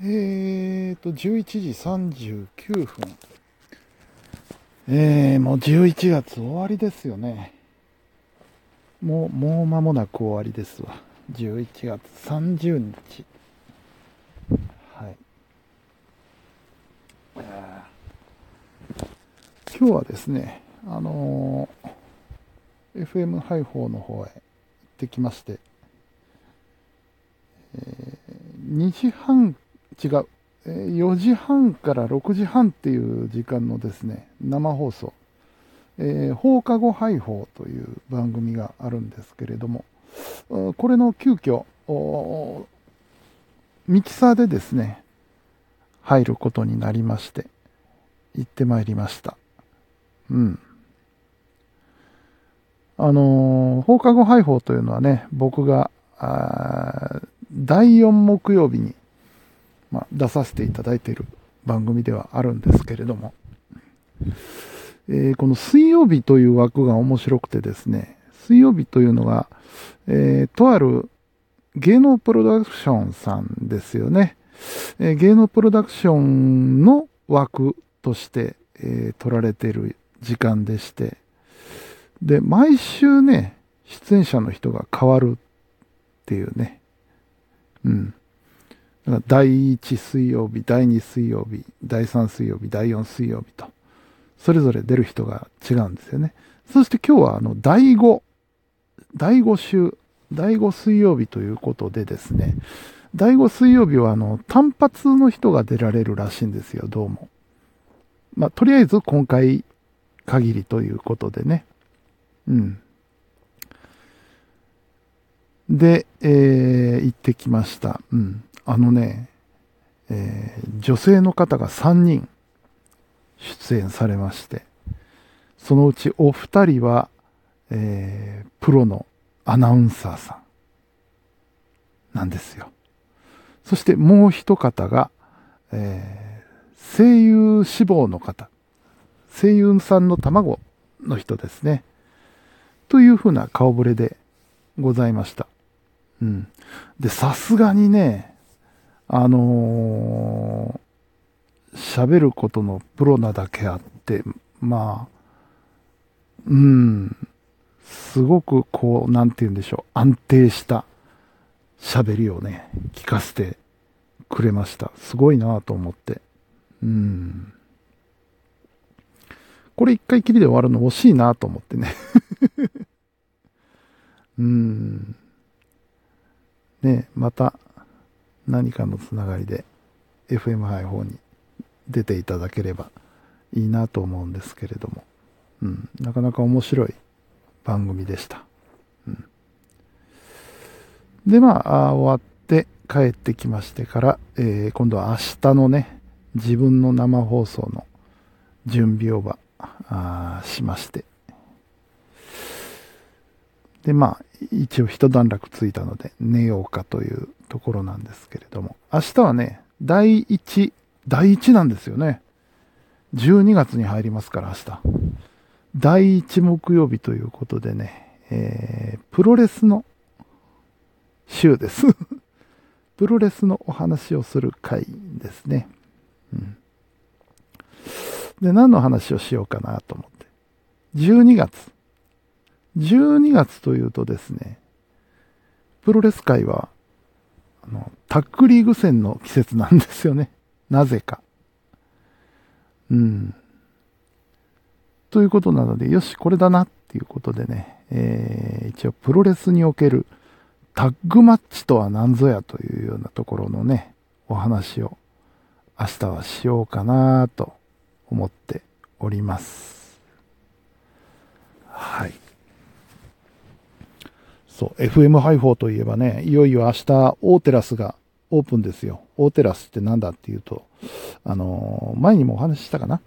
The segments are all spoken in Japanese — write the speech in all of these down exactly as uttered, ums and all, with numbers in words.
えーと、じゅういちじさんじゅうきゅうふん。えー、もうじゅういちがつ終わりですよね。もう、もう間もなく終わりですわ。じゅういちがつさんじゅうにち。はい。今日はですね、あのー、エフエム 配報の方へ行ってきまして、えー、にじはん、違う、よじはんからろくじはんっていう時間のですね、生放送、えー、放課後配報という番組があるんですけれども、これの急遽ミキサーでですね入ることになりまして行ってまいりました。うんあのー、放課後配報というのはね、僕がだいよん木曜日にまあ、出させていただいている番組ではあるんですけれども、えー、この水曜日という枠が面白くてですね、水曜日というのが、えー、とある芸能プロダクションさんですよね、えー、芸能プロダクションの枠として、えー、取られている時間でして、で毎週ね出演者の人が変わるっていうね、うんだいいち水曜日、だいに水曜日、だいさん水曜日、だいよん水曜日と、それぞれ出る人が違うんですよね。そして今日はあのだいご、だいご週、だいご水曜日ということでですね、だいご水曜日はあの単発の人が出られるらしいんですよ、どうも。まあ、とりあえず今回限りということでね。うん。で、えー、行ってきました。うん。あのね、えー、女性の方がさんにん出演されまして、そのうちお二人は、えー、プロのアナウンサーさんなんですよ。そしてもう一方が、えー、声優志望の方、声優さんの卵の人ですね。というふうな顔ぶれでございました。うん。で、さすがにね、あのー、喋ることのプロなだけあって、まあ、うん、すごくこう、なんて言うんでしょう、安定した喋りをね、聞かせてくれました。すごいなと思って。うん。これ一回きりで終わるの惜しいなと思ってね。うん。ね、また、何かのつながりで エフエム 配報に出ていただければいいなと思うんですけれども、うん、なかなか面白い番組でした。うん、でまあ終わって帰ってきましてから、えー、今度は明日のね自分の生放送の準備をばあしまして、でまあ一応一段落ついたので寝ようかというところなんですけれども、明日はねだいいちだいいちなんですよね。じゅうにがつに入りますから明日だいいち木曜日ということでね、えー、プロレスの週ですプロレスのお話をする回ですね、うん、で何の話をしようかなと思って、じゅうにがつじゅうにがつというとですね、プロレス界はあのタッグリーグ戦の季節なんですよね。なぜか。うん。ということなので、よし、これだなっていうことでね、えー、一応プロレスにおけるタッグマッチとは何ぞやというようなところのね、お話を明日はしようかなと思っております。はい。そう、エフエム 配報といえばね、いよいよ明日、大テラスがオープンですよ。大テラスってなんだっていうと、あのー、前にもお話ししたかな。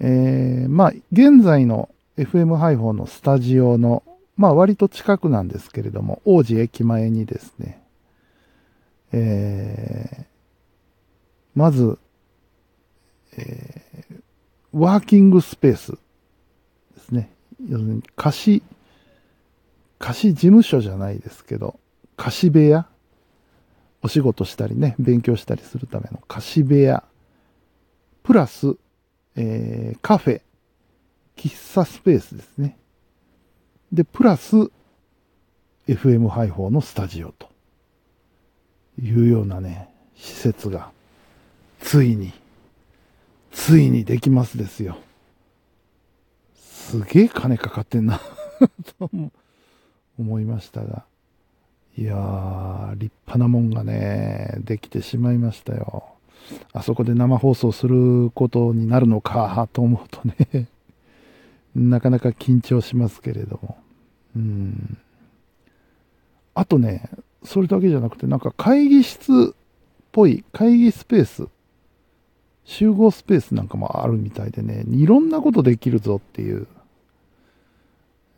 えー、まあ、現在の エフエム 配報のスタジオの、まあ、割と近くなんですけれども、王子駅前にですね、えー、まず、えー、ワーキングスペースですね。要するに、貸し、貸し事務所じゃないですけど、貸し部屋お仕事したりね、勉強したりするための貸し部屋、プラス、えー、カフェ、喫茶スペースですね。で、プラス、エフエム 配報のスタジオというようなね、施設が、ついに、ついにできますですよ。すげえ金かかってんな、と思いましたが。いやー、立派なもんがね、できてしまいましたよ。あそこで生放送することになるのか、と思うとね、なかなか緊張しますけれども。うん。あとね、それだけじゃなくて、なんか会議室っぽい、会議スペース、集合スペースなんかもあるみたいでね、いろんなことできるぞっていう、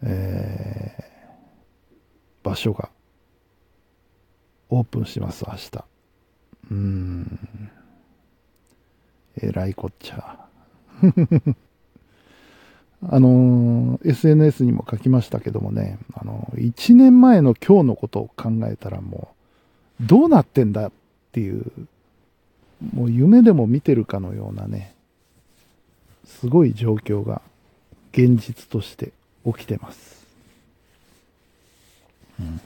えー、場所がオープンします、明日。うーん。えらいこっちゃ。あのー、エスエヌエス にも書きましたけどもね、あのー、いちねんまえの今日のことを考えたらもう、どうなってんだっていう、もう夢でも見てるかのようなね、すごい状況が現実として起きてます。うん。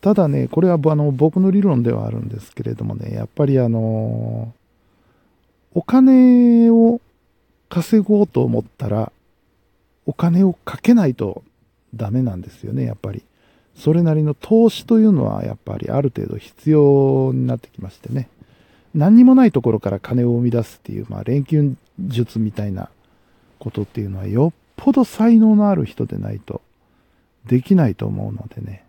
ただね、これはあの僕の理論ではあるんですけれどもね、やっぱりあのお金を稼ごうと思ったらお金をかけないとダメなんですよね。やっぱりそれなりの投資というのはやっぱりある程度必要になってきましてね、何にもないところから金を生み出すっていう、まあ錬金術みたいなことっていうのはよっぽど才能のある人でないとできないと思うのでね、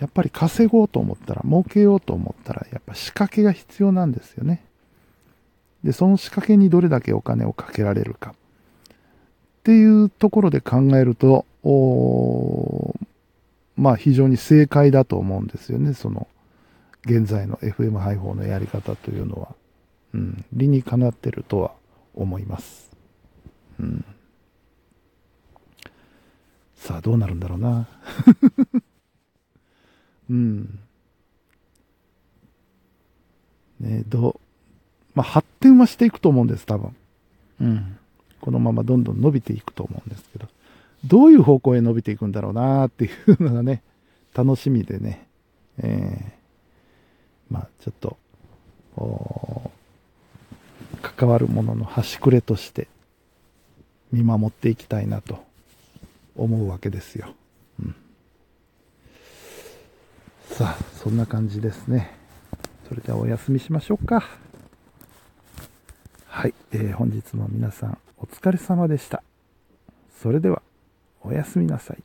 やっぱり稼ごうと思ったら、儲けようと思ったら、やっぱ仕掛けが必要なんですよね。で、その仕掛けにどれだけお金をかけられるかっていうところで考えると、おー、まあ非常に正解だと思うんですよね。その現在の エフエム 配報のやり方というのは、うん、理にかなってるとは思います。うん。さあどうなるんだろうな。うんね、どうまあ、発展はしていくと思うんです、多分、うん、このままどんどん伸びていくと思うんですけど、どういう方向へ伸びていくんだろうなっていうのがね、楽しみでね、えー、まあちょっと関わるものの端くれとして見守っていきたいなと思うわけですよ。さあそんな感じですね。それではお休みしましょうか。はい、えー、本日も皆さんお疲れ様でした。それではおやすみなさい。